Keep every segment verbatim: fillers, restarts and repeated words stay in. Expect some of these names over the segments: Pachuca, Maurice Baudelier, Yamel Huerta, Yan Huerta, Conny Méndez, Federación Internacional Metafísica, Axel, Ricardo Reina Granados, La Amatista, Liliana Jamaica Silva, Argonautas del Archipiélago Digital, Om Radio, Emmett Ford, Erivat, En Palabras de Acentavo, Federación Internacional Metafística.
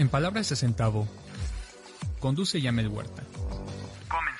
En Palabras de Acentavo, conduce Yamel Huerta. Comenzamos.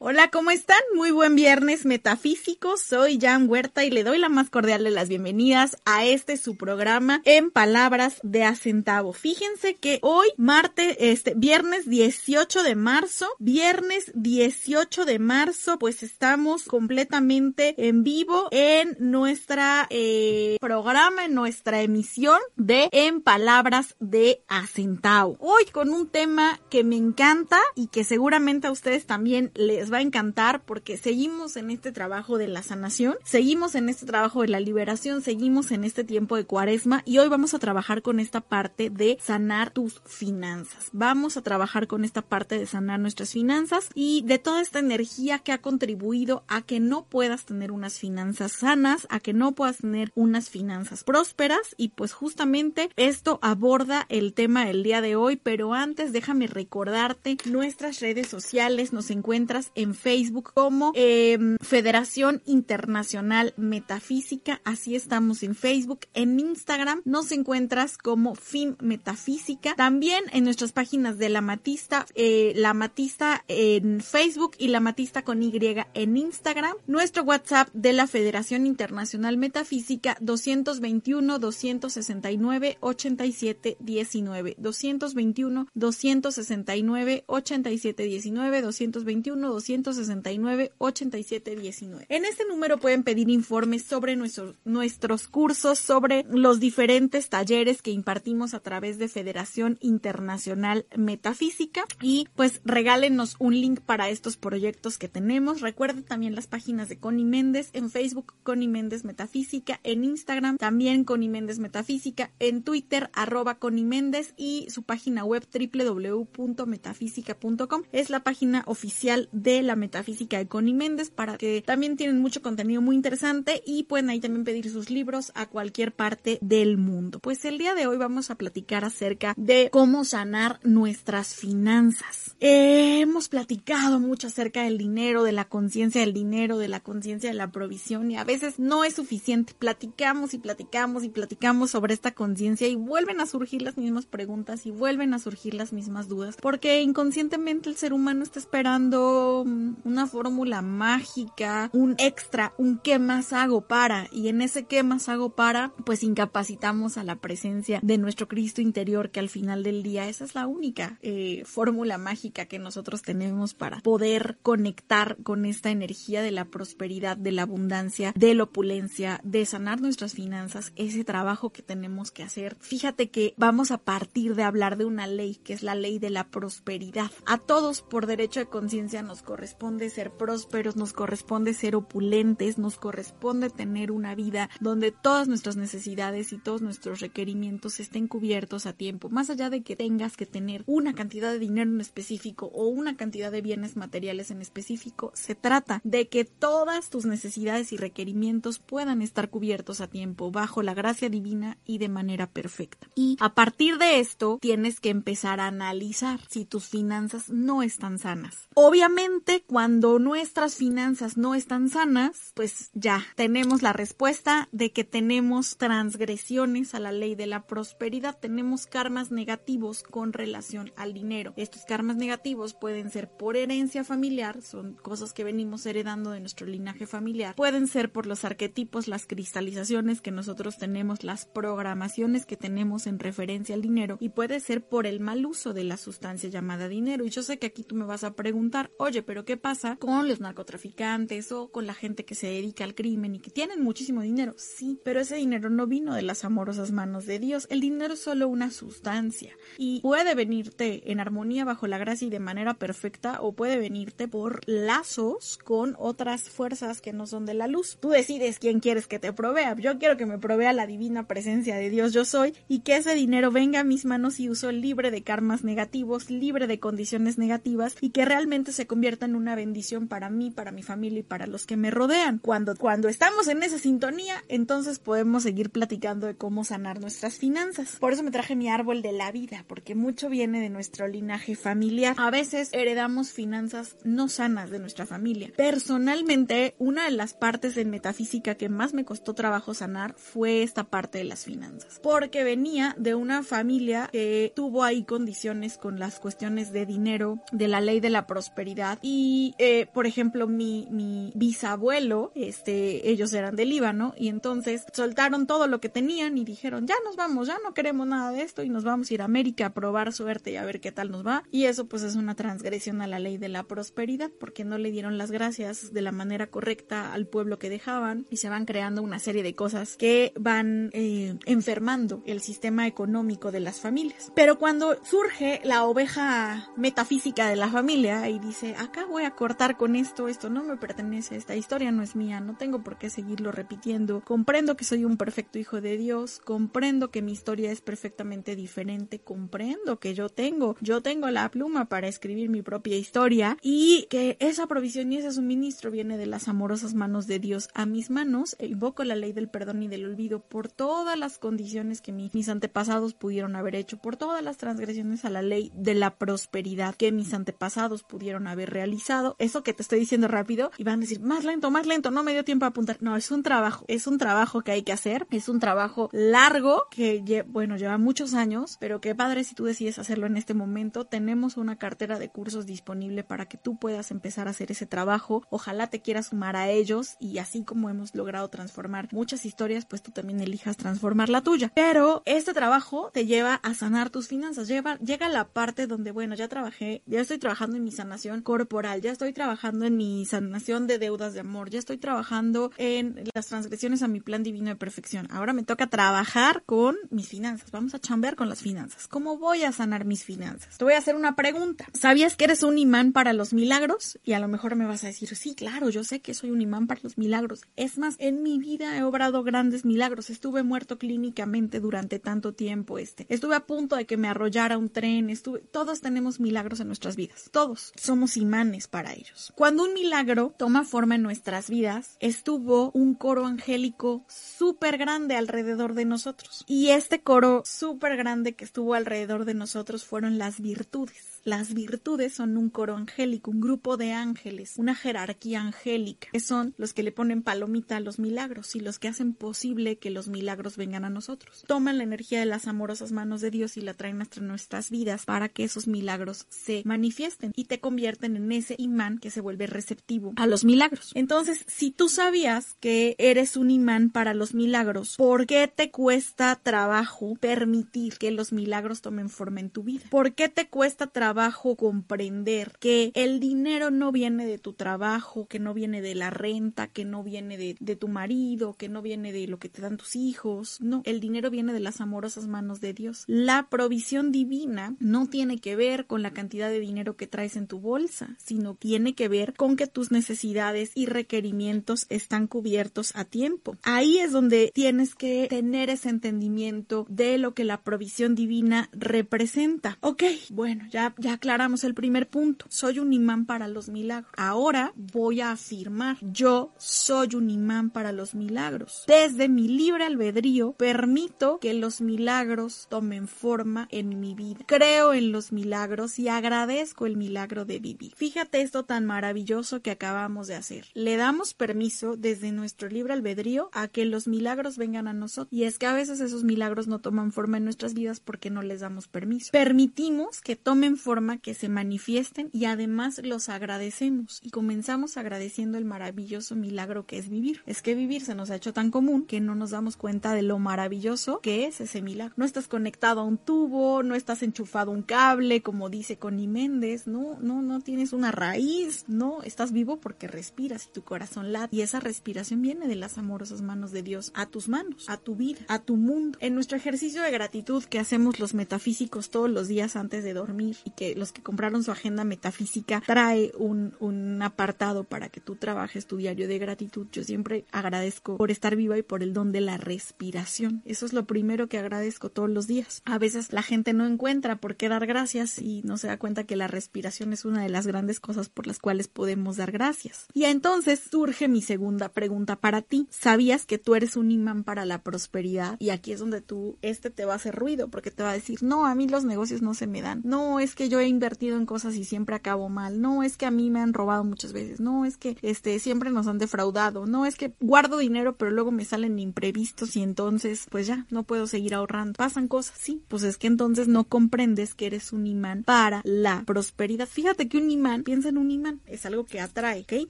Hola, ¿cómo están? Muy buen viernes metafísico. Soy Yan Huerta y le doy la más cordial de las bienvenidas a este su programa En Palabras de Acentavo. Fíjense que hoy, martes, este, viernes dieciocho de marzo, viernes dieciocho de marzo, pues estamos completamente en vivo en nuestra eh, programa, en nuestra emisión de En Palabras de Acentavo. Hoy con un tema que me encanta y que seguramente a ustedes también les va a encantar, porque seguimos en este trabajo de la sanación, seguimos en este trabajo de la liberación, seguimos en este tiempo de cuaresma, y hoy vamos a trabajar con esta parte de sanar tus finanzas. Vamos a trabajar con esta parte de sanar nuestras finanzas y de toda esta energía que ha contribuido a que no puedas tener unas finanzas sanas, a que no puedas tener unas finanzas prósperas, y pues justamente esto aborda el tema del día de hoy. Pero antes déjame recordarte nuestras redes sociales. Nos encuentran en Facebook como eh, Federación Internacional Metafísica, así estamos en Facebook. En Instagram nos encuentras como F I M Metafísica, también en nuestras páginas de La Amatista, eh, La Amatista en Facebook y La Amatista con Y en Instagram. Nuestro WhatsApp de la Federación Internacional Metafísica, doscientos veintiuno, doscientos sesenta y nueve, ochenta y siete, diecinueve, doscientos veintiuno, doscientos sesenta y nueve, ochenta y siete, diecinueve, doscientos veintiuno, doscientos sesenta y nueve, ochenta y siete, diecinueve. En este número pueden pedir informes sobre nuestro, nuestros cursos, sobre los diferentes talleres que impartimos a través de Federación Internacional Metafísica, y pues regálenos un link para estos proyectos que tenemos. Recuerden también las páginas de Conny Méndez en Facebook, Conny Méndez Metafísica, en Instagram también Conny Méndez Metafísica, en Twitter arroba Conny Méndez, y su página web doble u doble u doble u punto metafísica punto com es la página oficial oficial de la metafísica de Conny Méndez, para que también tienen mucho contenido muy interesante y pueden ahí también pedir sus libros a cualquier parte del mundo. Pues el día de hoy vamos a platicar acerca de cómo sanar nuestras finanzas. Eh, hemos platicado mucho acerca del dinero, de la conciencia del dinero, de la conciencia de la provisión, y a veces no es suficiente. Platicamos y platicamos y platicamos sobre esta conciencia y vuelven a surgir las mismas preguntas y vuelven a surgir las mismas dudas, porque inconscientemente el ser humano está esperando una fórmula mágica, un extra, un qué más hago para, y en ese qué más hago para, pues incapacitamos a la presencia de nuestro Cristo interior, que al final del día esa es la única eh, fórmula mágica que nosotros tenemos para poder conectar con esta energía de la prosperidad, de la abundancia, de la opulencia, de sanar nuestras finanzas, ese trabajo que tenemos que hacer. Fíjate que vamos a partir de hablar de una ley, que es la ley de la prosperidad. A todos por derecho de conciencia nos corresponde ser prósperos, nos corresponde ser opulentes, nos corresponde tener una vida donde todas nuestras necesidades y todos nuestros requerimientos estén cubiertos a tiempo, más allá de que tengas que tener una cantidad de dinero en específico o una cantidad de bienes materiales en específico. Se trata de que todas tus necesidades y requerimientos puedan estar cubiertos a tiempo, bajo la gracia divina y de manera perfecta. Y a partir de esto tienes que empezar a analizar si tus finanzas no están sanas. Obviamente, cuando nuestras finanzas no están sanas, pues ya tenemos la respuesta de que tenemos transgresiones a la ley de la prosperidad, tenemos karmas negativos con relación al dinero. Estos karmas negativos pueden ser por herencia familiar, son cosas que venimos heredando de nuestro linaje familiar, pueden ser por los arquetipos, las cristalizaciones que nosotros tenemos, las programaciones que tenemos en referencia al dinero, y puede ser por el mal uso de la sustancia llamada dinero. Y yo sé que aquí tú me vas a preguntar, oye, pero Pero ¿qué pasa con los narcotraficantes o con la gente que se dedica al crimen y que tienen muchísimo dinero? Sí, pero ese dinero no vino de las amorosas manos de Dios. El dinero es solo una sustancia y puede venirte en armonía bajo la gracia y de manera perfecta, o puede venirte por lazos con otras fuerzas que no son de la luz. Tú decides quién quieres que te provea. Yo quiero que me provea la divina presencia de Dios yo soy y que ese dinero venga a mis manos y uso libre de karmas negativos, libre de condiciones negativas y que realmente se convierta en una bendición para mí, para mi familia y para los que me rodean. Cuando, cuando estamos en esa sintonía, entonces podemos seguir platicando de cómo sanar nuestras finanzas. Por eso me traje mi árbol de la vida, porque mucho viene de nuestro linaje familiar. A veces heredamos finanzas no sanas de nuestra familia. Personalmente, una de las partes en metafísica que más me costó trabajo sanar fue esta parte de las finanzas, porque venía de una familia que tuvo ahí condiciones con las cuestiones de dinero, de la ley de la prosperidad y, eh, por ejemplo, mi, mi bisabuelo, este, ellos eran de Líbano y entonces soltaron todo lo que tenían y dijeron, ya nos vamos, ya no queremos nada de esto y nos vamos a ir a América a probar suerte y a ver qué tal nos va, y eso pues es una transgresión a la ley de la prosperidad porque no le dieron las gracias de la manera correcta al pueblo que dejaban y se van creando una serie de cosas que van eh, enfermando el sistema económico de las familias. Pero cuando surge la oveja metafísica de la familia y dice, acá voy a cortar con esto, esto no me pertenece, esta historia no es mía, no tengo por qué seguirlo repitiendo, comprendo que soy un perfecto hijo de Dios, comprendo que mi historia es perfectamente diferente, comprendo que yo tengo, yo tengo la pluma para escribir mi propia historia y que esa provisión y ese suministro viene de las amorosas manos de Dios a mis manos, e invoco la ley del perdón y del olvido por todas las condiciones que mi, mis antepasados pudieron haber hecho, por todas las transgresiones a la ley de la prosperidad que mis antepasados pudieron haber realizado. Eso que te estoy diciendo rápido y van a decir, más lento, más lento, no me dio tiempo a apuntar. No, es un trabajo, es un trabajo que hay que hacer, es un trabajo largo que, bueno, lleva muchos años, pero qué padre si tú decides hacerlo en este momento. Tenemos una cartera de cursos disponible para que tú puedas empezar a hacer ese trabajo. Ojalá te quieras sumar a ellos y así como hemos logrado transformar muchas historias, pues tú también elijas transformar la tuya. Pero este trabajo te lleva a sanar tus finanzas. Lleva, llega la parte donde, bueno, ya trabajé, ya estoy trabajando en mi sanación corporal, ya estoy trabajando en mi sanación de deudas de amor, ya estoy trabajando en las transgresiones a mi plan divino de perfección. Ahora me toca trabajar con mis finanzas. Vamos a chambear con las finanzas. ¿Cómo voy a sanar mis finanzas? Te voy a hacer una pregunta. ¿Sabías que eres un imán para los milagros? Y a lo mejor me vas a decir, sí, claro, yo sé que soy un imán para los milagros. Es más, en mi vida he obrado grandes milagros. Estuve muerto clínicamente durante tanto tiempo. Este, estuve a punto de que me arrollara un tren. Estuve... Todos tenemos milagros en nuestras vidas. Todos somos imanes para ellos. Cuando un milagro toma forma en nuestras vidas, estuvo un coro angélico súper grande alrededor de nosotros. Y este coro súper grande que estuvo alrededor de nosotros fueron las virtudes. Las virtudes son un coro angélico, un grupo de ángeles, una jerarquía angélica, que son los que le ponen palomita a los milagros y los que hacen posible que los milagros vengan a nosotros. Toman la energía de las amorosas manos de Dios y la traen hasta nuestras vidas para que esos milagros se manifiesten y te convierten en ese imán que se vuelve receptivo a los milagros. Entonces, si tú sabías que eres un imán para los milagros, ¿por qué te cuesta trabajo permitir que los milagros tomen forma en tu vida? ¿Por qué te cuesta trabajo Trabajo, comprender que el dinero no viene de tu trabajo, que no viene de la renta, que no viene de, de tu marido, que no viene de lo que te dan tus hijos? No, el dinero viene de las amorosas manos de Dios. La provisión divina no tiene que ver con la cantidad de dinero que traes en tu bolsa, sino tiene que ver con que tus necesidades y requerimientos están cubiertos a tiempo. Ahí es donde tienes que tener ese entendimiento de lo que la provisión divina representa. Ok, bueno, ya Ya aclaramos el primer punto. Soy un imán para los milagros. Ahora voy a afirmar, yo soy un imán para los milagros. Desde mi libre albedrío permito que los milagros tomen forma en mi vida. Creo en los milagros y agradezco el milagro de vivir. Fíjate esto tan maravilloso que acabamos de hacer. Le damos permiso desde nuestro libre albedrío a que los milagros vengan a nosotros. Y es que a veces esos milagros no toman forma en nuestras vidas porque no les damos permiso. Permitimos que tomen forma forma que se manifiesten y además los agradecemos y comenzamos agradeciendo el maravilloso milagro que es vivir. Es que vivir se nos ha hecho tan común que no nos damos cuenta de lo maravilloso que es ese milagro. No estás conectado a un tubo, no estás enchufado a un cable, como dice Conny Méndez, no, no, no tienes una raíz, ¿no? Estás vivo porque respiras y tu corazón late. Y esa respiración viene de las amorosas manos de Dios a tus manos, a tu vida, a tu mundo. En nuestro ejercicio de gratitud que hacemos los metafísicos todos los días antes de dormir y que los que compraron su agenda metafísica trae un, un apartado para que tú trabajes tu diario de gratitud. Yo siempre agradezco por estar viva y por el don de la respiración. Eso es lo primero que agradezco todos los días. A veces la gente no encuentra por qué dar gracias y no se da cuenta que la respiración es una de las grandes cosas por las cuales podemos dar gracias. Y entonces surge mi segunda pregunta para ti. ¿Sabías que tú eres un imán para la prosperidad? Y aquí es donde tú, este te va a hacer ruido porque te va a decir, no, a mí los negocios no se me dan. No, es que yo he invertido en cosas y siempre acabo mal. No, es que a mí me han robado muchas veces. No, es que este siempre nos han defraudado. No, es que guardo dinero pero luego me salen imprevistos y entonces pues ya, no puedo seguir ahorrando. Pasan cosas, sí. Pues es que entonces no comprendes que eres un imán para la prosperidad. Fíjate que un imán, piensa en un imán, es algo que atrae, ¿ok?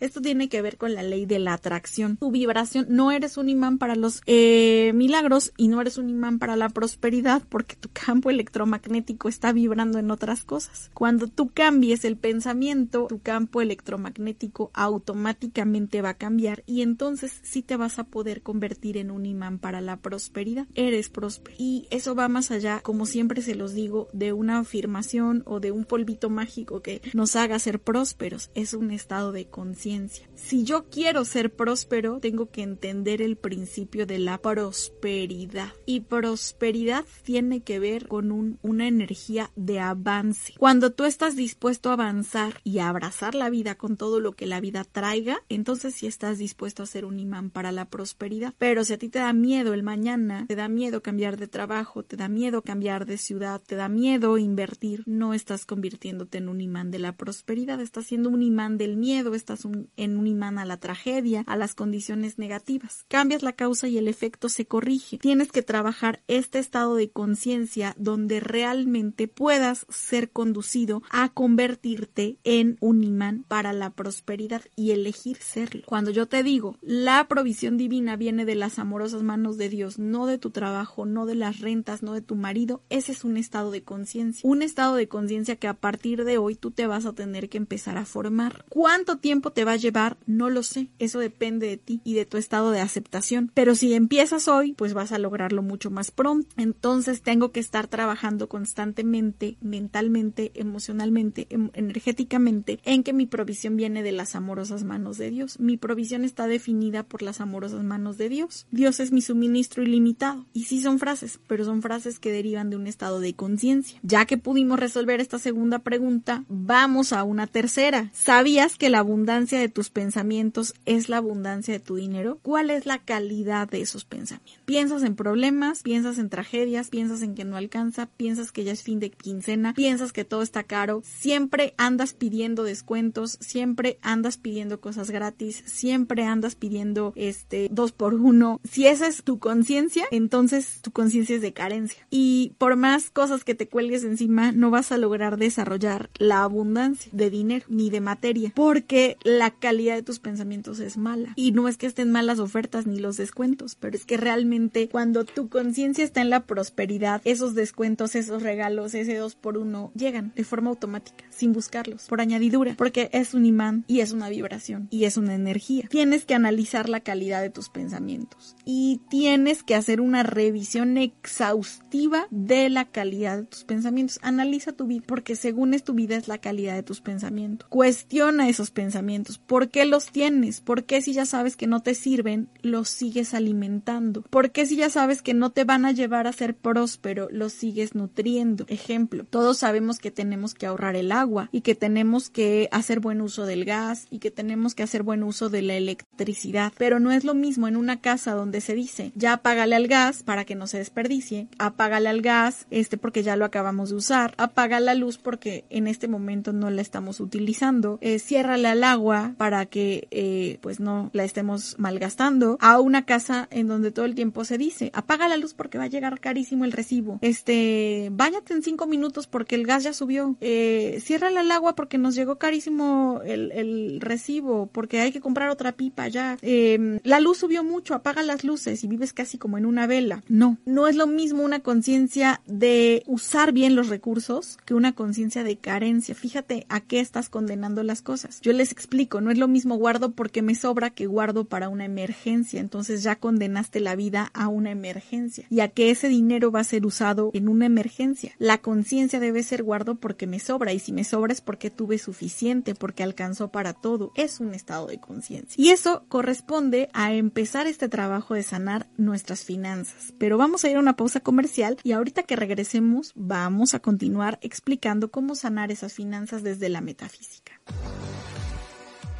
Esto tiene que ver con la ley de la atracción. Tu vibración, no eres un imán para los eh, milagros y no eres un imán para la prosperidad porque tu campo electromagnético está vibrando en otras cosas. Cuando tú cambies el pensamiento, tu campo electromagnético automáticamente va a cambiar y entonces sí te vas a poder convertir en un imán para la prosperidad. Eres próspero. Y eso va más allá, como siempre se los digo, de una afirmación o de un polvito mágico que nos haga ser prósperos. Es un estado de conciencia. Si yo quiero ser próspero, tengo que entender el principio de la prosperidad. Y prosperidad tiene que ver con un, una energía de avance. Cuando tú estás dispuesto a avanzar y a abrazar la vida con todo lo que la vida traiga, entonces sí estás dispuesto a ser un imán para la prosperidad. Pero si a ti te da miedo el mañana, te da miedo cambiar de trabajo, te da miedo cambiar de ciudad, te da miedo invertir, no estás convirtiéndote en un imán de la prosperidad, estás siendo un imán del miedo, estás un, en un imán a la tragedia, a las condiciones negativas. Cambias la causa y el efecto se corrige. Tienes que trabajar este estado de conciencia donde realmente puedas ser conducido a convertirte en un imán para la prosperidad y elegir serlo. Cuando yo te digo, la provisión divina viene de las amorosas manos de Dios, no de tu trabajo, no de las rentas, no de tu marido, ese es un estado de conciencia. Un estado de conciencia que a partir de hoy tú te vas a tener que empezar a formar. ¿Cuánto tiempo te va a llevar? No lo sé. Eso depende de ti y de tu estado de aceptación. Pero si empiezas hoy, pues vas a lograrlo mucho más pronto. Entonces tengo que estar trabajando constantemente, mentalmente, emocionalmente, em- energéticamente, en que mi provisión viene de las amorosas manos de Dios. Mi provisión está definida por las amorosas manos de Dios. Dios es mi suministro ilimitado. Y sí son frases, pero son frases que derivan de un estado de conciencia. Ya que pudimos resolver esta segunda pregunta, vamos a una tercera. ¿Sabías que la abundancia de tus pensamientos es la abundancia de tu dinero? ¿Cuál es la calidad de esos pensamientos? Piensas en problemas, piensas en tragedias, piensas en que no alcanza, piensas que ya es fin de quincena, piensas que todo está caro, siempre andas pidiendo descuentos, siempre andas pidiendo cosas gratis, siempre andas pidiendo este dos por uno. Si esa es tu conciencia, entonces tu conciencia es de carencia. Y por más cosas que te cuelgues encima, no vas a lograr desarrollar la abundancia de dinero ni de materia, porque la calidad de tus pensamientos es mala. Y no es que estén malas ofertas ni los descuentos, pero es que realmente cuando tu conciencia está en la prosperidad, esos descuentos, esos regalos, ese dos por uno, llegan de forma automática, sin buscarlos, por añadidura, porque es un imán y es una vibración y es una energía. Tienes que analizar la calidad de tus pensamientos y tienes que hacer una revisión exhaustiva de la calidad de tus pensamientos. Analiza tu vida, porque según es tu vida es la calidad de tus pensamientos. Cuestiona esos pensamientos. ¿Por qué los tienes? ¿Por qué si ya sabes que no te sirven, los sigues alimentando? ¿Por qué si ya sabes que no te van a llevar a ser próspero, los sigues nutriendo? Ejemplo, todos sabemos que tenemos que ahorrar el agua y que tenemos que hacer buen uso del gas y que tenemos que hacer buen uso de la electricidad, pero no es lo mismo en una casa donde se dice, ya apágale al gas para que no se desperdicie, apágale al gas este porque ya lo acabamos de usar, apaga la luz porque en este momento no la estamos utilizando, eh, ciérrale al agua para que eh, pues no la estemos malgastando, a una casa en donde todo el tiempo se dice, apaga la luz porque va a llegar carísimo el recibo, este, báñate en cinco minutos porque el gas ya subió, eh, ciérrale al agua porque nos llegó carísimo el, el recibo, porque hay que comprar otra pipa ya, eh, la luz subió mucho, apaga las luces y vives casi como en una vela. No, no es lo mismo una conciencia de usar bien los recursos que una conciencia de carencia. Fíjate a qué qué estás condenando las cosas? Yo les explico, no es lo mismo guardo porque me sobra que guardo para una emergencia. Entonces ya condenaste la vida a una emergencia y a que ese dinero va a ser usado en una emergencia. La conciencia debe ser guardo porque me sobra, y si me sobra es porque tuve suficiente, porque alcanzó para todo. Es un estado de conciencia. Y eso corresponde a empezar este trabajo de sanar nuestras finanzas. Pero vamos a ir a una pausa comercial y ahorita que regresemos vamos a continuar explicando cómo sanar esas finanzas desde la metafísica.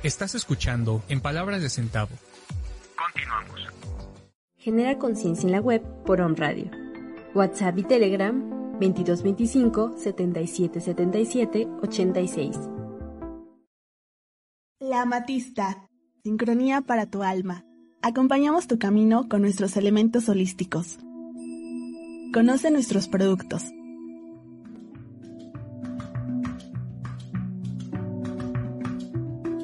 Estás escuchando En Palabras de Acentavo. Continuamos. Genera conciencia en la web por Om Radio. WhatsApp y Telegram veintidós veinticinco, setenta y siete setenta y siete, ochenta y seis. La Amatista, sincronía para tu alma. Acompañamos tu camino con nuestros elementos holísticos. Conoce nuestros productos.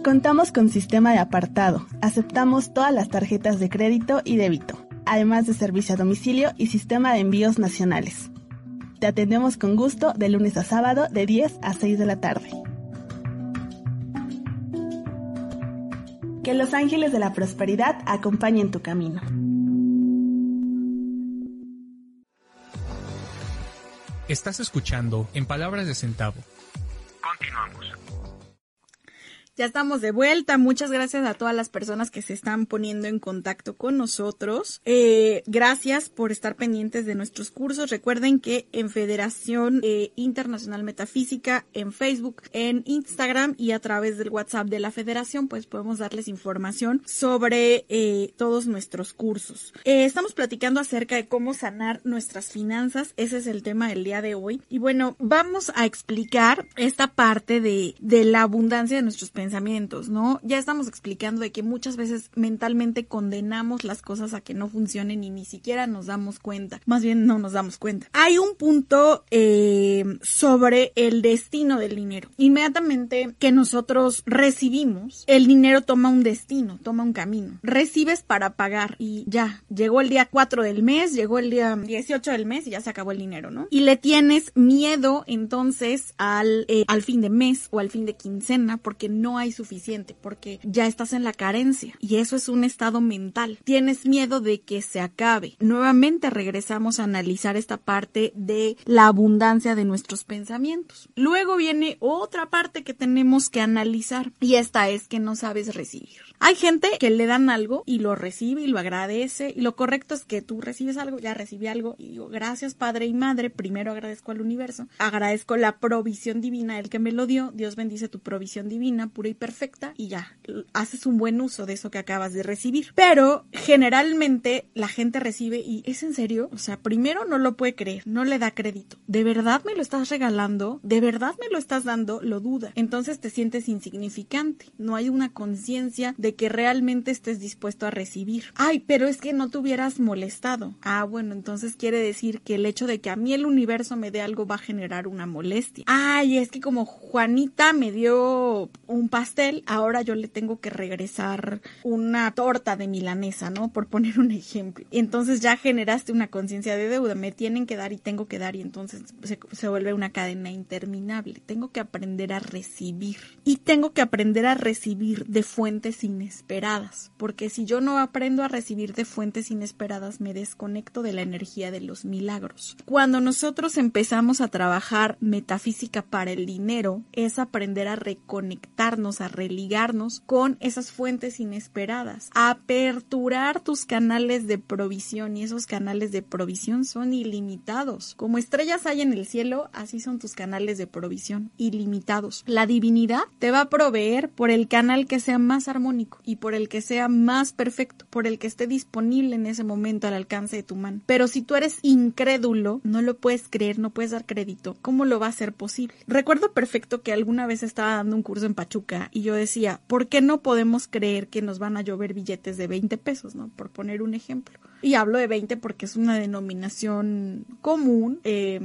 Contamos con sistema de apartado. Aceptamos todas las tarjetas de crédito y débito, además de servicio a domicilio y sistema de envíos nacionales. Te atendemos con gusto de lunes a sábado de diez a seis de la tarde. Que los ángeles de la prosperidad acompañen tu camino. Estás escuchando En Palabras de Acentavo. Continuamos. Ya estamos de vuelta. Muchas gracias a todas las personas que se están poniendo en contacto con nosotros. Eh, gracias por estar pendientes de nuestros cursos. Recuerden que en Federación eh, Internacional Metafísica, en Facebook, en Instagram y a través del WhatsApp de la Federación, pues podemos darles información sobre eh, todos nuestros cursos. Eh, estamos platicando acerca de cómo sanar nuestras finanzas. Ese es el tema del día de hoy. Y bueno, vamos a explicar esta parte de, de la abundancia de nuestros pensamientos. pensamientos, ¿no? Ya estamos explicando de que muchas veces mentalmente condenamos las cosas a que no funcionen y ni siquiera nos damos cuenta. Más bien no nos damos cuenta. Hay un punto eh, sobre el destino del dinero. Inmediatamente que nosotros recibimos, el dinero toma un destino, toma un camino. Recibes para pagar y ya. Llegó el día cuatro del mes, llegó el día dieciocho del mes y ya se acabó el dinero, ¿no? Y le tienes miedo entonces al, eh, al fin de mes o al fin de quincena porque no hay suficiente, porque ya estás en la carencia y eso es un estado mental. Tienes miedo de que se acabe. Nuevamente regresamos a analizar esta parte de la abundancia de nuestros pensamientos. Luego viene otra parte que tenemos que analizar y esta es que no sabes recibir. Hay gente que le dan algo y lo recibe y lo agradece y lo correcto es que tú recibes algo, ya recibí algo y digo gracias padre y madre, primero agradezco al universo, agradezco la provisión divina del que me lo dio, Dios bendice tu provisión divina pura y perfecta y ya, haces un buen uso de eso que acabas de recibir. Pero generalmente la gente recibe y ¿es en serio? O sea, primero no lo puede creer, no le da crédito. ¿De verdad me lo estás regalando? ¿De verdad me lo estás dando? Lo duda. Entonces te sientes insignificante. No hay una conciencia de que realmente estés dispuesto a recibir. Ay, pero es que no te hubieras molestado. Ah, bueno, entonces quiere decir que el hecho de que a mí el universo me dé algo va a generar una molestia. Ay, es que como Juanita me dio un pastel, ahora yo le tengo que regresar una torta de milanesa, ¿no? Por poner un ejemplo. Entonces ya generaste una conciencia de deuda, me tienen que dar y tengo que dar y entonces se, se vuelve una cadena interminable. Tengo que aprender a recibir y tengo que aprender a recibir de fuentes inesperadas, porque si yo no aprendo a recibir de fuentes inesperadas me desconecto de la energía de los milagros. Cuando nosotros empezamos a trabajar metafísica para el dinero es aprender a reconectar, a religarnos con esas fuentes inesperadas, a aperturar tus canales de provisión y esos canales de provisión son ilimitados. Como estrellas hay en el cielo, así son tus canales de provisión, ilimitados. La divinidad te va a proveer por el canal que sea más armónico y por el que sea más perfecto, por el que esté disponible en ese momento al alcance de tu mano. Pero si tú eres incrédulo, no lo puedes creer, no puedes dar crédito, ¿cómo lo va a ser posible? Recuerdo perfecto que alguna vez estaba dando un curso en Pachuca y yo decía, ¿por qué no podemos creer que nos van a llover billetes de veinte pesos, ¿no? Por poner un ejemplo. y hablo de veinte porque es una denominación común, eh,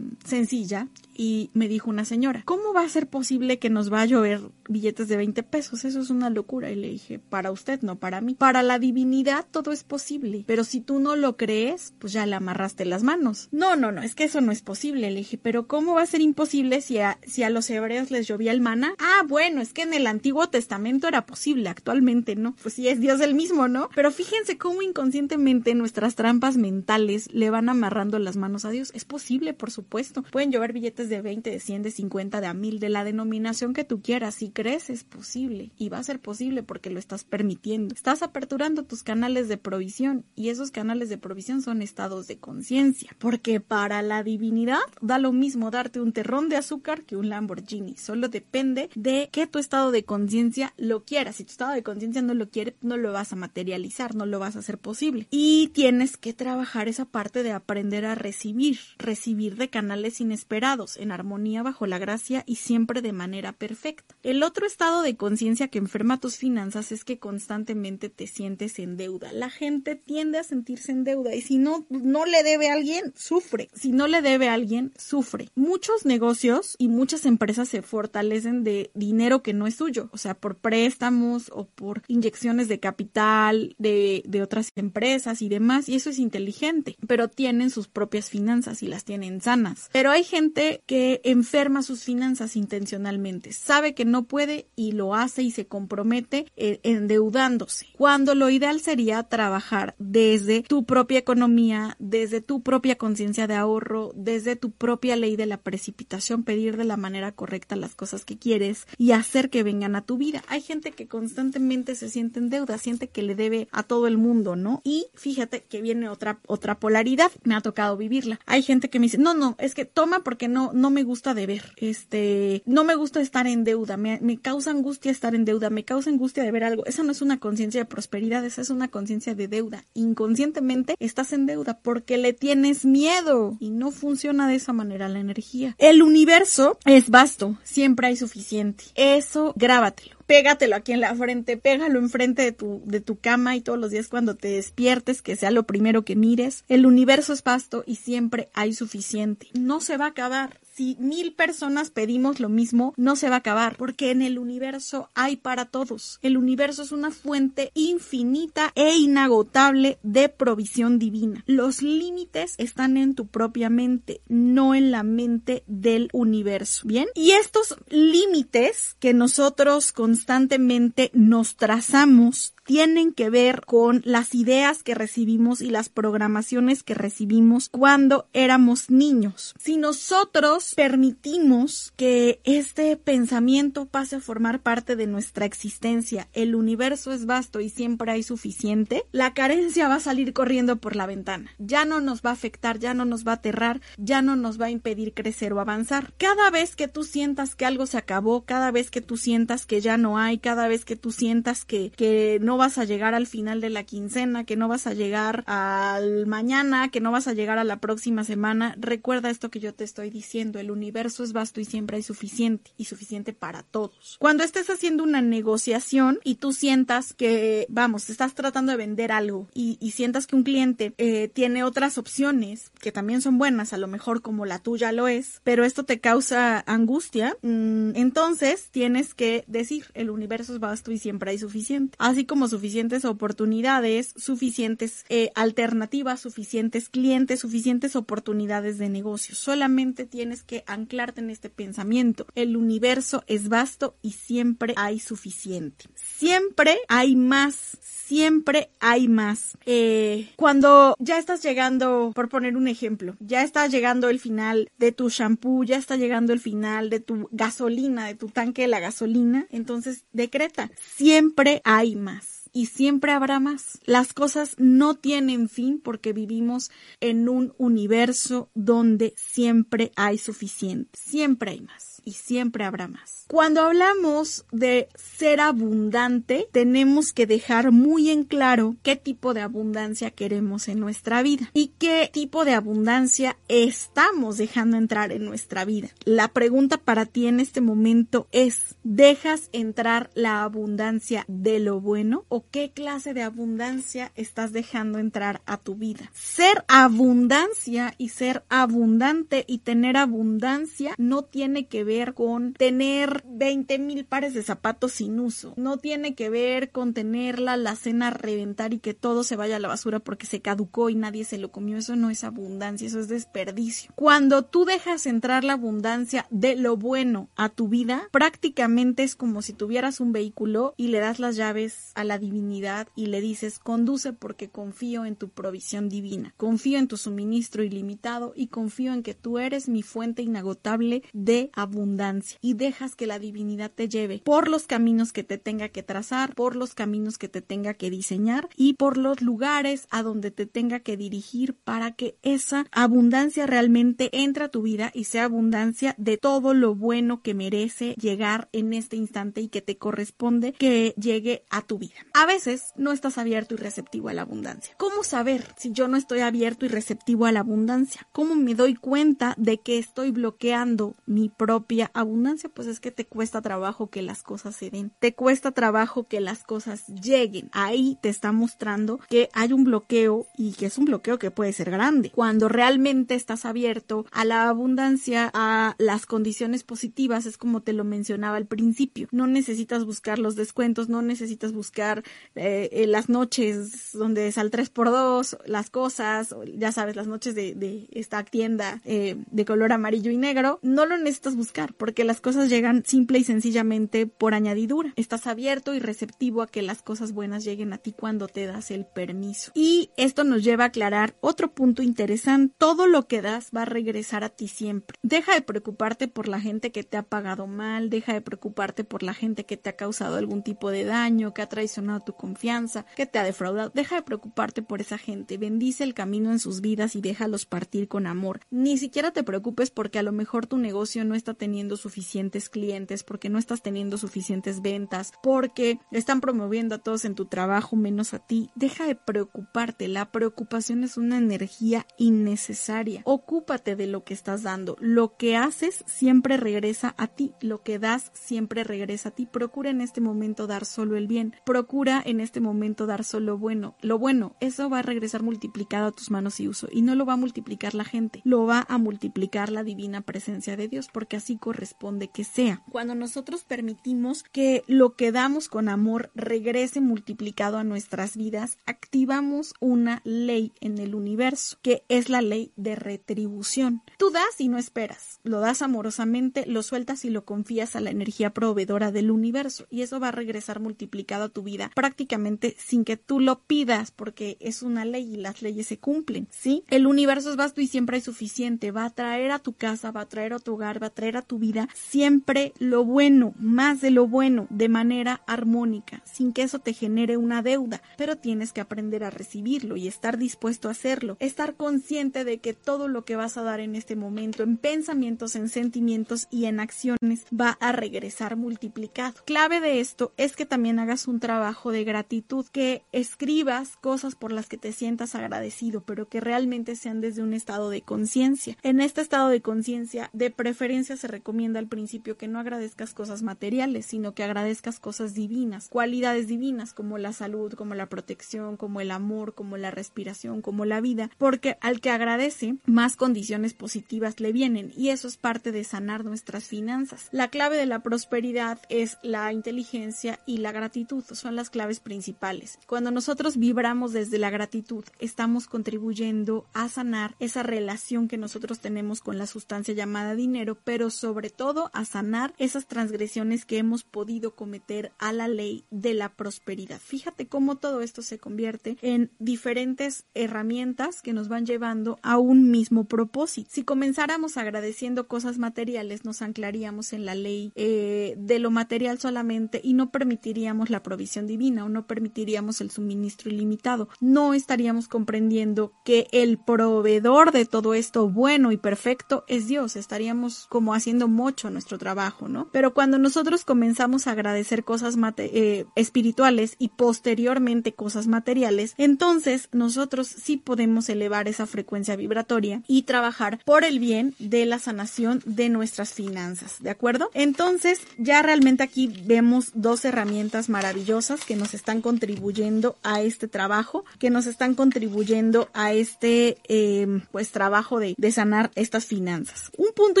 sencilla, y me dijo una señora, ¿cómo va a ser posible que nos va a llover billetes de veinte pesos? Eso es una locura. Y le dije, para usted, no para mí. Para la divinidad todo es posible, pero si tú no lo crees, pues ya le amarraste las manos. No, no, no, es que eso no es posible. Le dije, pero ¿cómo va a ser imposible si a, si a los hebreos les llovía el maná? Ah, bueno, es que en el Antiguo Testamento era posible, actualmente no. Pues sí, es Dios el mismo, ¿no? Pero fíjense cómo inconscientemente nuestras trampas mentales le van amarrando las manos a Dios. Es posible, por supuesto. Pueden llover billetes de veinte, de cien, de cincuenta, de a mil, de la denominación que tú quieras. Si crees, es posible. Y va a ser posible porque lo estás permitiendo. Estás aperturando tus canales de provisión. Y esos canales de provisión son estados de conciencia. Porque para la divinidad da lo mismo darte un terrón de azúcar que un Lamborghini. Solo depende de que tu estado de conciencia lo quiera. Si tu estado de conciencia no lo quiere, no lo vas a materializar, no lo vas a hacer posible. Y tienes que trabajar esa parte de aprender a recibir. Recibir de canales inesperados, en armonía, bajo la gracia y siempre de manera perfecta. El otro estado de conciencia que enferma tus finanzas es que constantemente te sientes en deuda. La gente tiende a sentirse en deuda y si no, no le debe a alguien, sufre. Si no le debe a alguien, sufre. Muchos negocios y muchas empresas se fortalecen de dinero que no es suyo, o sea, por préstamos o por inyecciones de capital de, de otras empresas y demás, y eso es inteligente, pero tienen sus propias finanzas y las tienen sanas. Pero hay gente que enferma sus finanzas intencionalmente, sabe que no puede y lo hace y se compromete endeudándose, cuando lo ideal sería trabajar desde tu propia economía, desde tu propia conciencia de ahorro, desde tu propia ley de la precipitación, pedir de la manera correcta las cosas que quieres y hacer que vengan a tu vida. Hay gente que constantemente se siente en deuda, siente que le debe a todo el mundo, ¿no? Y fíjate que viene otra, otra polaridad, me ha tocado vivirla. Hay gente que me dice, no, no, es que toma porque no, no me gusta deber, este, no me gusta estar en deuda, me, me causa angustia estar en deuda, me causa angustia de ver algo. Esa no es una conciencia de prosperidad, esa es una conciencia de deuda. Inconscientemente estás en deuda porque le tienes miedo y no funciona de esa manera la energía. El universo es vasto, siempre hay suficiente. Eso grábatelo. Pégatelo aquí en la frente, pégalo enfrente de tu, de tu cama y todos los días cuando te despiertes, que sea lo primero que mires. El universo es vasto y siempre hay suficiente. No se va a acabar. Si mil personas pedimos lo mismo, no se va a acabar, porque en el universo hay para todos. El universo es una fuente infinita e inagotable de provisión divina. Los límites están en tu propia mente, no en la mente del universo, ¿bien? Y estos límites que nosotros constantemente nos trazamos tienen que ver con las ideas que recibimos y las programaciones que recibimos cuando éramos niños. Si nosotros permitimos que este pensamiento pase a formar parte de nuestra existencia, el universo es vasto y siempre hay suficiente, la carencia va a salir corriendo por la ventana. Ya no nos va a afectar, ya no nos va a aterrar, ya no nos va a impedir crecer o avanzar. Cada vez que tú sientas que algo se acabó, cada vez que tú sientas que ya no hay, cada vez que tú sientas que, que no vas a llegar al final de la quincena, que no vas a llegar al mañana, que no vas a llegar a la próxima semana, recuerda esto que yo te estoy diciendo: el universo es vasto y siempre hay suficiente, y suficiente para todos. Cuando estés haciendo una negociación y tú sientas que, vamos, estás tratando de vender algo y, y sientas que un cliente eh, tiene otras opciones que también son buenas, a lo mejor como la tuya lo es, pero esto te causa angustia, mmm, entonces tienes que decir: el universo es vasto y siempre hay suficiente. Así como suficientes oportunidades, suficientes eh, alternativas, suficientes clientes, suficientes oportunidades de negocio. Solamente tienes que anclarte en este pensamiento: el universo es vasto y siempre hay suficiente. Siempre hay más, siempre hay más. Eh, cuando ya estás llegando, por poner un ejemplo, ya está llegando el final de tu shampoo, ya está llegando el final de tu gasolina, de tu tanque de la gasolina, entonces decreta: siempre hay más. Y siempre habrá más. Las cosas no tienen fin porque vivimos en un universo donde siempre hay suficiente. Siempre hay más y siempre habrá más. Cuando hablamos de ser abundante, tenemos que dejar muy en claro qué tipo de abundancia queremos en nuestra vida y qué tipo de abundancia estamos dejando entrar en nuestra vida. La pregunta para ti en este momento es: ¿dejas entrar la abundancia de lo bueno o qué clase de abundancia estás dejando entrar a tu vida. Ser abundancia y ser abundante y tener abundancia no tiene que ver con tener veinte mil pares de zapatos sin uso. No tiene que ver con tener la alacena a reventar y que todo se vaya a la basura porque se caducó y nadie se lo comió. Eso no es abundancia, eso es desperdicio. Cuando tú dejas entrar la abundancia de lo bueno a tu vida, prácticamente es como si tuvieras un vehículo y le das las llaves a la divinidad y le dices: conduce porque confío en tu provisión divina, confío en tu suministro ilimitado y confío en que tú eres mi fuente inagotable de abundancia, y dejas que la divinidad te lleve por los caminos que te tenga que trazar, por los caminos que te tenga que diseñar y por los lugares a donde te tenga que dirigir para que esa abundancia realmente entre a tu vida y sea abundancia de todo lo bueno que merece llegar en este instante y que te corresponde que llegue a tu vida. A veces no estás abierto y receptivo a la abundancia. ¿Cómo saber si yo no estoy abierto y receptivo a la abundancia? ¿Cómo me doy cuenta de que estoy bloqueando mi propia abundancia? Pues es que te cuesta trabajo que las cosas se den, te cuesta trabajo que las cosas lleguen. Ahí te está mostrando que hay un bloqueo y que es un bloqueo que puede ser grande. Cuando realmente estás abierto a la abundancia, a las condiciones positivas, es como te lo mencionaba al principio. No necesitas buscar los descuentos, no necesitas buscar eh, las noches donde es al tres por dos, las cosas, ya sabes, las noches de, de esta tienda eh, de color amarillo y negro. No lo necesitas buscar porque las cosas llegan simple y sencillamente por añadidura. Estás abierto y receptivo a que las cosas buenas lleguen a ti cuando te das el permiso. Y esto nos lleva a aclarar otro punto interesante: todo lo que das va a regresar a ti siempre. Deja de preocuparte por la gente que te ha pagado mal, deja de preocuparte por la gente que te ha causado algún tipo de daño, que ha traicionado tu confianza, que te ha defraudado. Deja de preocuparte por esa gente, bendice el camino en sus vidas y déjalos partir con amor. Ni siquiera te preocupes porque a lo mejor tu negocio no está teniendo suficientes clientes, porque no estás teniendo suficientes ventas, porque están promoviendo a todos en tu trabajo menos a ti. Deja de preocuparte, la preocupación es una energía innecesaria. Ocúpate de lo que estás dando, lo que haces siempre regresa a ti, lo que das siempre regresa a ti. Procura en este momento dar solo el bien, procura en este momento dar solo lo bueno, lo bueno, eso va a regresar multiplicado a tus manos y uso, y no lo va a multiplicar la gente, lo va a multiplicar la divina presencia de Dios, porque así corresponde que sea. Cuando nosotros permitimos que lo que damos con amor regrese multiplicado a nuestras vidas, activamos una ley en el universo, que es la ley de retribución. Tú das y no esperas, lo das amorosamente, lo sueltas y lo confías a la energía proveedora del universo, y eso va a regresar multiplicado a tu vida prácticamente sin que tú lo pidas, porque es una ley y las leyes se cumplen, ¿sí? El universo es vasto y siempre hay suficiente, va a traer a tu casa, va a traer a tu hogar, va a traer a tu vida siempre lo bueno, más de lo bueno, de manera armónica, sin que eso te genere una deuda, pero tienes que aprender a recibirlo y estar dispuesto a hacerlo, estar consciente de que todo lo que vas a dar en este momento, en pensamientos, en sentimientos y en acciones, va a regresar multiplicado. Clave de esto es que también hagas un trabajo de gratitud, que escribas cosas por las que te sientas agradecido, pero que realmente sean desde un estado de conciencia. En este estado de conciencia, de preferencia se recomienda al principio que no agradezcas cosas materiales, sino que agradezcas cosas divinas, cualidades divinas como la salud, como la protección, como el amor, como la respiración, como la vida, porque al que agradece, más condiciones positivas le vienen, y eso es parte de sanar nuestras finanzas. La clave de la prosperidad es la inteligencia y la gratitud, son las claves principales. Cuando nosotros vibramos desde la gratitud, estamos contribuyendo a sanar esa relación que nosotros tenemos con la sustancia llamada dinero, pero sobre todo a sanar esas transgresiones que hemos podido cometer a la ley de la prosperidad. Fíjate cómo todo esto se convierte en diferentes herramientas que nos van llevando a un mismo propósito. Si comenzáramos agradeciendo cosas materiales, nos anclaríamos en la ley eh, de lo material solamente y no permitiríamos la provisión divina, o no permitiríamos el suministro ilimitado. No estaríamos comprendiendo que el proveedor de todo esto bueno y perfecto es Dios. Estaríamos como haciendo mucho nuestro trabajo, ¿no? Pero cuando nosotros comenzamos a agradecer cosas mate- eh, espirituales y posteriormente cosas materiales, entonces nosotros sí podemos elevar esa frecuencia vibratoria y trabajar por el bien de la sanación de nuestras finanzas, ¿de acuerdo? Entonces, ya realmente aquí vemos dos herramientas maravillosas que nos están contribuyendo a este trabajo, que nos están contribuyendo a este eh, pues trabajo de, de sanar estas finanzas. Un punto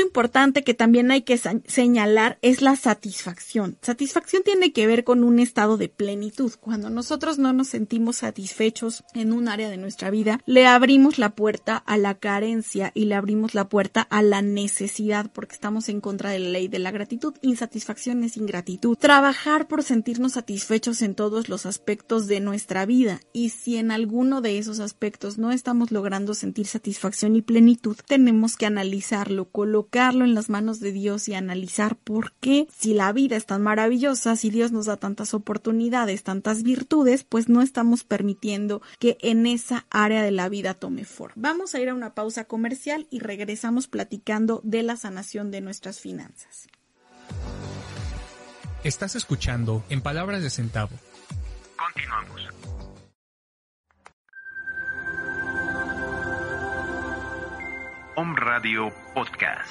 importante que también hay que señalar es la satisfacción. Satisfacción tiene que ver con un estado de plenitud. Cuando nosotros no nos sentimos satisfechos en un área de nuestra vida, le abrimos la puerta a la carencia y le abrimos la puerta a la necesidad, porque estamos en contra de la ley de la gratitud. Insatisfacción es ingratitud. Trabajar por sentirnos satisfechos en todos los aspectos de nuestra vida, y si en alguno de esos aspectos no estamos logrando sentir satisfacción y plenitud, tenemos que analizarlo, colocarlo en las manos de Dios y analizar por qué, si la vida es tan maravillosa, si Dios nos da tantas oportunidades, tantas virtudes, pues no estamos permitiendo que en esa área de la vida tome forma. Vamos a ir a una pausa comercial y regresamos platicando de la sanación de nuestras finanzas. Estás escuchando En Palabras de Acentavo. Continuamos. Om Radio Podcast.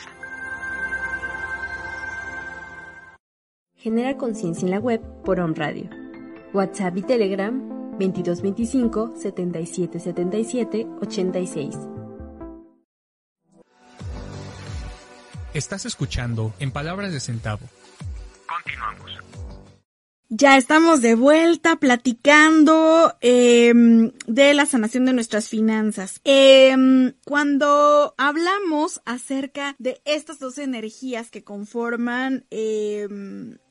Genera conciencia en la web por Om Radio. WhatsApp y Telegram veintidós veinticinco, setenta y siete setenta y siete, ochenta y seis. Estás escuchando En Palabras de Acentavo. Continuamos. Ya estamos de vuelta platicando eh, de la sanación de nuestras finanzas. Eh, cuando hablamos acerca de estas dos energías que conforman eh,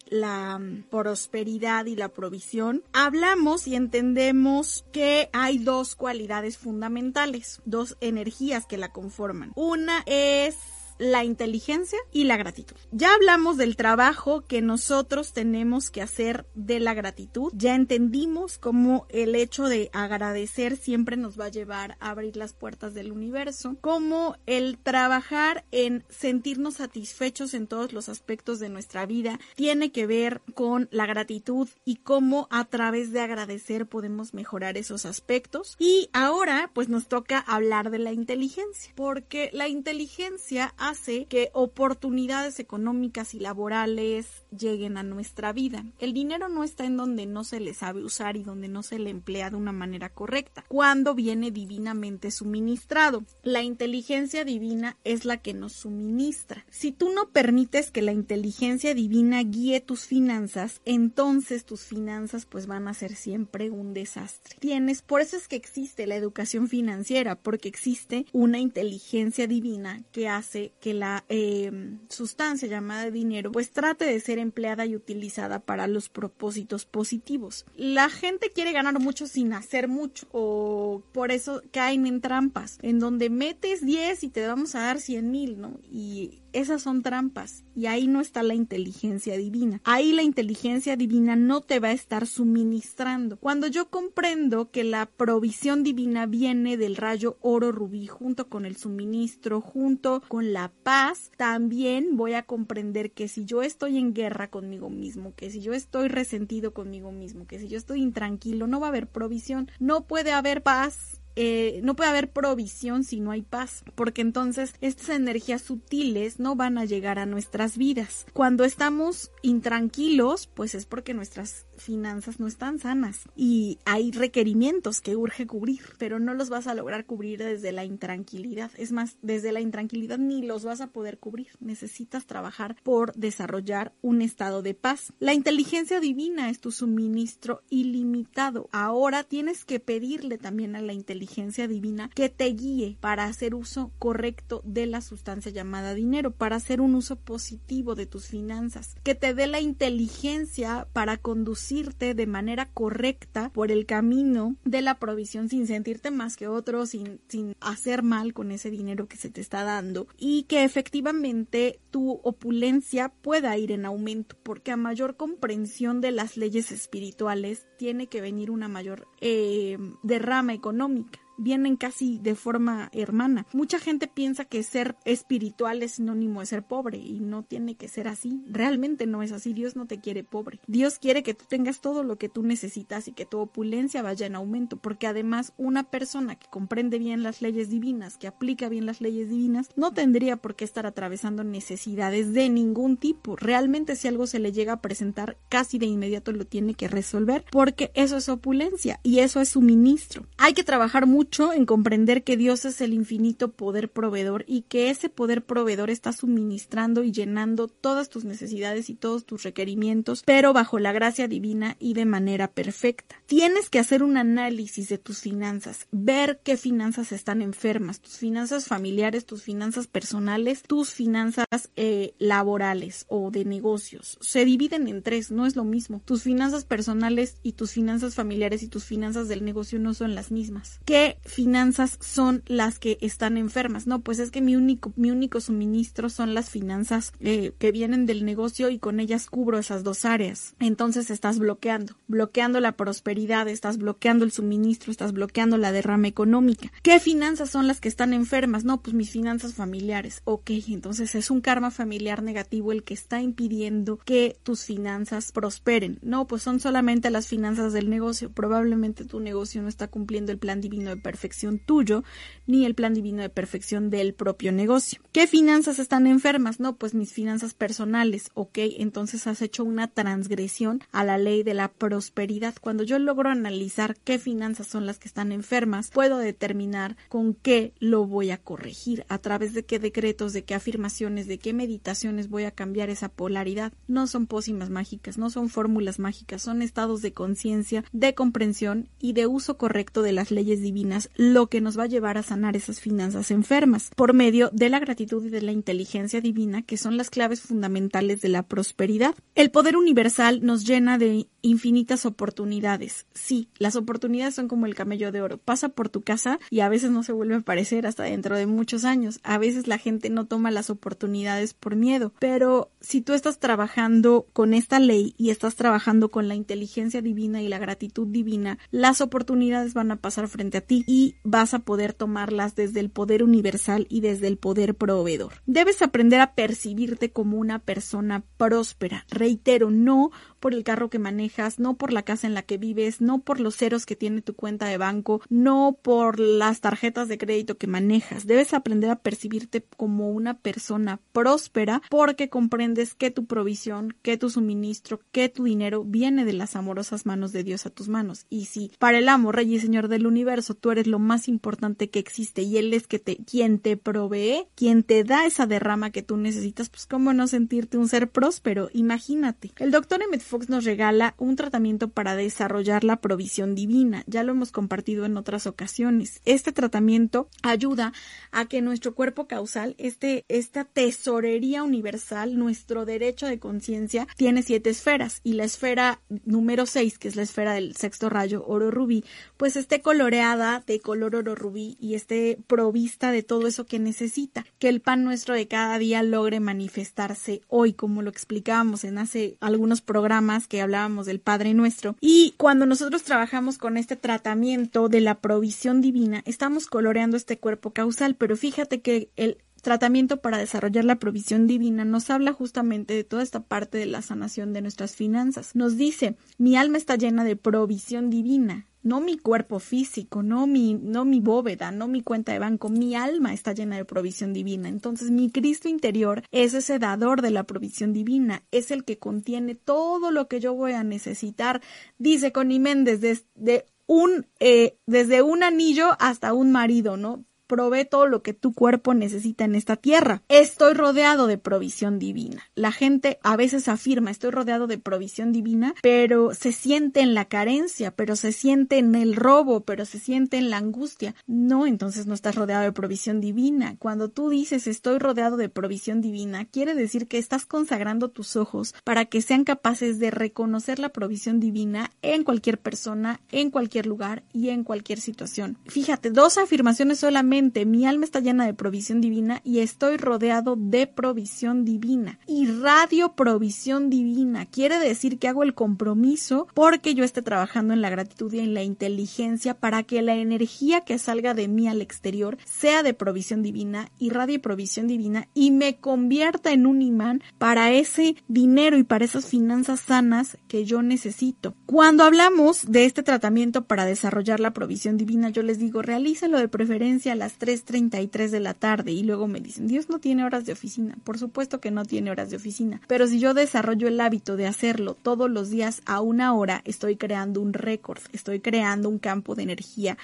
la prosperidad y la provisión, hablamos y entendemos que hay dos cualidades fundamentales, dos energías que la conforman. Una es la inteligencia y la gratitud. Ya hablamos del trabajo que nosotros tenemos que hacer de la gratitud. Ya entendimos cómo el hecho de agradecer siempre nos va a llevar a abrir las puertas del universo, cómo el trabajar en sentirnos satisfechos en todos los aspectos de nuestra vida tiene que ver con la gratitud y cómo a través de agradecer podemos mejorar esos aspectos. Y ahora pues nos toca hablar de la inteligencia, porque la inteligencia hace que oportunidades económicas y laborales lleguen a nuestra vida. El dinero no está en donde no se le sabe usar y donde no se le emplea de una manera correcta, cuando viene divinamente suministrado. La inteligencia divina es la que nos suministra. Si tú no permites que la inteligencia divina guíe tus finanzas, entonces tus finanzas pues van a ser siempre un desastre. Tienes, por eso es que existe la educación financiera, porque existe una inteligencia divina que hace que la eh, sustancia llamada dinero pues trate de ser empleada y utilizada para los propósitos positivos. La gente quiere ganar mucho sin hacer mucho, o por eso caen en trampas en donde metes diez y te vamos a dar cien mil, ¿no? Y esas son trampas, y ahí no está la inteligencia divina. Ahí la inteligencia divina no te va a estar suministrando. Cuando yo comprendo que la provisión divina viene del rayo oro rubí, junto con el suministro, junto con la paz, también voy a comprender que si yo estoy en guerra conmigo mismo, que si yo estoy resentido conmigo mismo, que si yo estoy intranquilo, no va a haber provisión, no puede haber paz. Eh, no puede haber provisión si no hay paz, porque entonces estas energías sutiles no van a llegar a nuestras vidas. Cuando estamos intranquilos, pues es porque nuestras finanzas no están sanas y hay requerimientos que urge cubrir, pero no los vas a lograr cubrir desde la intranquilidad. Es más, desde la intranquilidad ni los vas a poder cubrir. Necesitas trabajar por desarrollar un estado de paz. La inteligencia divina es tu suministro ilimitado. Ahora tienes que pedirle también a la inteligencia inteligencia divina que te guíe para hacer uso correcto de la sustancia llamada dinero, para hacer un uso positivo de tus finanzas, que te dé la inteligencia para conducirte de manera correcta por el camino de la provisión sin sentirte más que otro, sin, sin hacer mal con ese dinero que se te está dando, y que efectivamente tu opulencia pueda ir en aumento, porque a mayor comprensión de las leyes espirituales tiene que venir una mayor eh, derrama económica. vienen casi de forma hermana. Mucha gente piensa que ser espiritual es sinónimo de ser pobre y no tiene que ser así. Realmente no es así. Dios no te quiere pobre. Dios quiere que tú tengas todo lo que tú necesitas y que tu opulencia vaya en aumento, porque además una persona que comprende bien las leyes divinas, que aplica bien las leyes divinas, no tendría por qué estar atravesando necesidades de ningún tipo. Realmente si algo se le llega a presentar, casi de inmediato lo tiene que resolver, porque eso es opulencia y eso es suministro. Hay que trabajar mucho en comprender que Dios es el infinito poder proveedor y que ese poder proveedor está suministrando y llenando todas tus necesidades y todos tus requerimientos, pero bajo la gracia divina y de manera perfecta. Tienes que hacer un análisis de tus finanzas, ver qué finanzas están enfermas, tus finanzas familiares, tus finanzas personales, tus finanzas eh, laborales o de negocios. Se dividen en tres, no es lo mismo. Tus finanzas personales y tus finanzas familiares y tus finanzas del negocio no son las mismas. ¿Qué finanzas son las que están enfermas? No, pues es que mi único, mi único suministro son las finanzas eh, que vienen del negocio y con ellas cubro esas dos áreas. Entonces estás bloqueando, bloqueando la prosperidad, estás bloqueando el suministro, estás bloqueando la derrama económica. ¿Qué finanzas son las que están enfermas? No, pues mis finanzas familiares. Ok, entonces es un karma familiar negativo el que está impidiendo que tus finanzas prosperen. No, pues son solamente las finanzas del negocio. Probablemente tu negocio no está cumpliendo el plan divino de perfección tuyo, ni el plan divino de perfección del propio negocio. ¿Qué finanzas están enfermas? No, pues mis finanzas personales. Ok, entonces has hecho una transgresión a la ley de la prosperidad. Cuando yo logro analizar qué finanzas son las que están enfermas, puedo determinar con qué lo voy a corregir, a través de qué decretos, de qué afirmaciones, de qué meditaciones voy a cambiar esa polaridad. No son pócimas mágicas, no son fórmulas mágicas, son estados de conciencia, de comprensión y de uso correcto de las leyes divinas, lo que nos va a llevar a sanar esas finanzas enfermas, por medio de la gratitud y de la inteligencia divina, que son las claves fundamentales de la prosperidad. El poder universal nos llena de infinitas oportunidades. Sí, las oportunidades son como el camello de oro. Pasa por tu casa y a veces no se vuelve a aparecer hasta dentro de muchos años. A veces la gente no toma las oportunidades por miedo, pero si tú estás trabajando con esta ley y estás trabajando con la inteligencia divina y la gratitud divina, las oportunidades van a pasar frente a ti y vas a poder tomarlas desde el poder universal y desde el poder proveedor. Debes aprender a percibirte como una persona próspera. Reitero, no por el carro que manejas, no por la casa en la que vives, no por los ceros que tiene tu cuenta de banco, no por las tarjetas de crédito que manejas. Debes aprender a percibirte como una persona próspera, porque comprendes que tu provisión, que tu suministro, que tu dinero viene de las amorosas manos de Dios a tus manos. Y si para el amo, rey y señor del universo, tú eres lo más importante que existe y él es que te, quien te provee, quien te da esa derrama que tú necesitas, pues cómo no sentirte un ser próspero. Imagínate. El doctor Emmett Ford nos regala un tratamiento para desarrollar la provisión divina. Ya lo hemos compartido en otras ocasiones. Este tratamiento ayuda a que nuestro cuerpo causal, este, esta tesorería universal, nuestro derecho de conciencia, tiene siete esferas, y la esfera número seis, que es la esfera del sexto rayo oro rubí, pues esté coloreada de color oro rubí y esté provista de todo eso que necesita. Que el pan nuestro de cada día logre manifestarse hoy, como lo explicábamos en hace algunos programas que hablábamos de el Padre Nuestro. Y cuando nosotros trabajamos con este tratamiento de la provisión divina, estamos coloreando este cuerpo causal, pero fíjate que el tratamiento para desarrollar la provisión divina nos habla justamente de toda esta parte de la sanación de nuestras finanzas. Nos dice, mi alma está llena de provisión divina. No mi cuerpo físico, no mi, no mi bóveda, no mi cuenta de banco. Mi alma está llena de provisión divina. Entonces, mi Cristo interior es ese dador de la provisión divina. Es el que contiene todo lo que yo voy a necesitar. Dice Conny Méndez, desde un, eh, desde un anillo hasta un marido, ¿no? Provee todo lo que tu cuerpo necesita en esta tierra. Estoy rodeado de provisión divina. La gente a veces afirma, estoy rodeado de provisión divina, pero se siente en la carencia, pero se siente en el robo, pero se siente en la angustia. No, entonces no estás rodeado de provisión divina. Cuando tú dices, estoy rodeado de provisión divina, quiere decir que estás consagrando tus ojos para que sean capaces de reconocer la provisión divina en cualquier persona, en cualquier lugar y en cualquier situación. Fíjate, dos afirmaciones solamente Nuevamente, mi alma está llena de provisión divina y estoy rodeado de provisión divina. Irradio provisión divina. Quiere decir que hago el compromiso porque yo esté trabajando en la gratitud y en la inteligencia para que la energía que salga de mí al exterior sea de provisión divina, irradie provisión divina y me convierta en un imán para ese dinero y para esas finanzas sanas que yo necesito. Cuando hablamos de este tratamiento para desarrollar la provisión divina, yo les digo, realícelo de preferencia a las tres treinta y tres de la tarde, y luego me dicen, Dios no tiene horas de oficina. Por supuesto que no tiene horas de oficina, pero si yo desarrollo el hábito de hacerlo todos los días a una hora, estoy creando un récord, estoy creando un campo de energía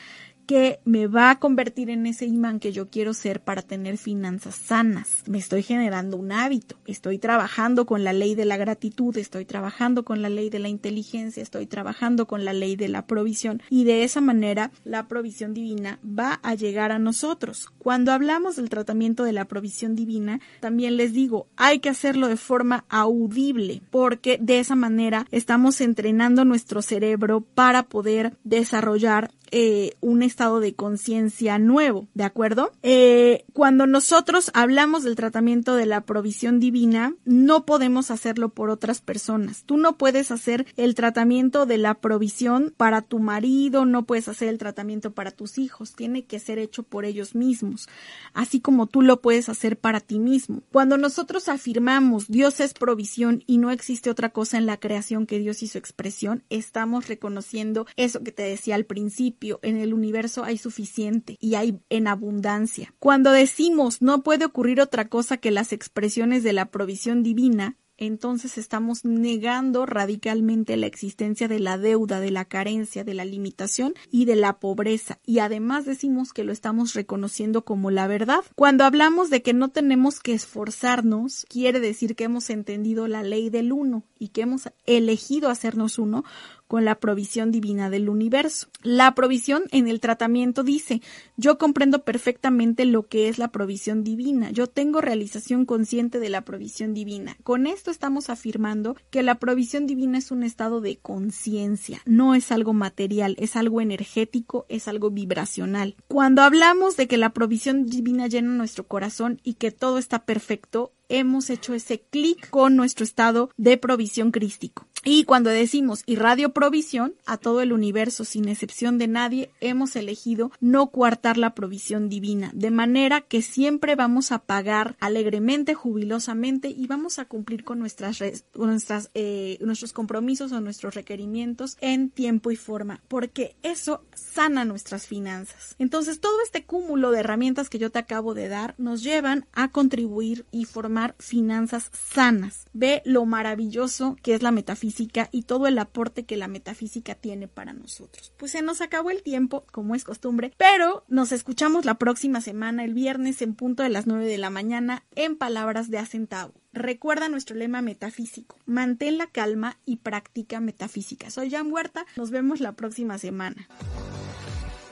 que me va a convertir en ese imán que yo quiero ser para tener finanzas sanas. Me estoy generando un hábito, estoy trabajando con la ley de la gratitud, estoy trabajando con la ley de la inteligencia, estoy trabajando con la ley de la provisión, y de esa manera la provisión divina va a llegar a nosotros. Cuando hablamos del tratamiento de la provisión divina, también les digo, hay que hacerlo de forma audible, porque de esa manera estamos entrenando nuestro cerebro para poder desarrollar Eh, un estado de conciencia nuevo, ¿de acuerdo? Eh, cuando nosotros hablamos del tratamiento de la provisión divina, no podemos hacerlo por otras personas. Tú no puedes hacer el tratamiento de la provisión para tu marido, no puedes hacer el tratamiento para tus hijos, tiene que ser hecho por ellos mismos, así como tú lo puedes hacer para ti mismo. Cuando nosotros afirmamos Dios es provisión y no existe otra cosa en la creación que Dios y su expresión, estamos reconociendo eso que te decía al principio. En el universo hay suficiente y hay en abundancia. Cuando decimos no puede ocurrir otra cosa que las expresiones de la provisión divina, entonces estamos negando radicalmente la existencia de la deuda, de la carencia, de la limitación y de la pobreza. Y además decimos que lo estamos reconociendo como la verdad. Cuando hablamos de que no tenemos que esforzarnos, quiere decir que hemos entendido la ley del uno y que hemos elegido hacernos uno con la provisión divina del universo. La provisión en el tratamiento dice, yo comprendo perfectamente lo que es la provisión divina, yo tengo realización consciente de la provisión divina. Con esto estamos afirmando que la provisión divina es un estado de conciencia, no es algo material, es algo energético, es algo vibracional. Cuando hablamos de que la provisión divina llena nuestro corazón y que todo está perfecto, hemos hecho ese clic con nuestro estado de provisión crístico. Y cuando decimos irradio provisión a todo el universo sin excepción de nadie, hemos elegido no coartar la provisión divina, de manera que siempre vamos a pagar alegremente, jubilosamente, y vamos a cumplir con nuestras, nuestras eh, nuestros compromisos o nuestros requerimientos en tiempo y forma, porque eso sana nuestras finanzas. Entonces, todo este cúmulo de herramientas que yo te acabo de dar nos llevan a contribuir y formar finanzas sanas. Ve lo maravilloso que es la metafísica y todo el aporte que la metafísica tiene para nosotros. Pues se nos acabó el tiempo, como es costumbre, pero nos escuchamos la próxima semana, el viernes, en punto de las nueve de la mañana, en Palabras de Acentavo. Recuerda nuestro lema metafísico, mantén la calma y practica metafísica. Soy Yan Huerta, nos vemos la próxima semana.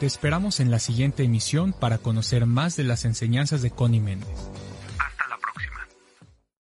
Te esperamos en la siguiente emisión para conocer más de las enseñanzas de Conny Méndez.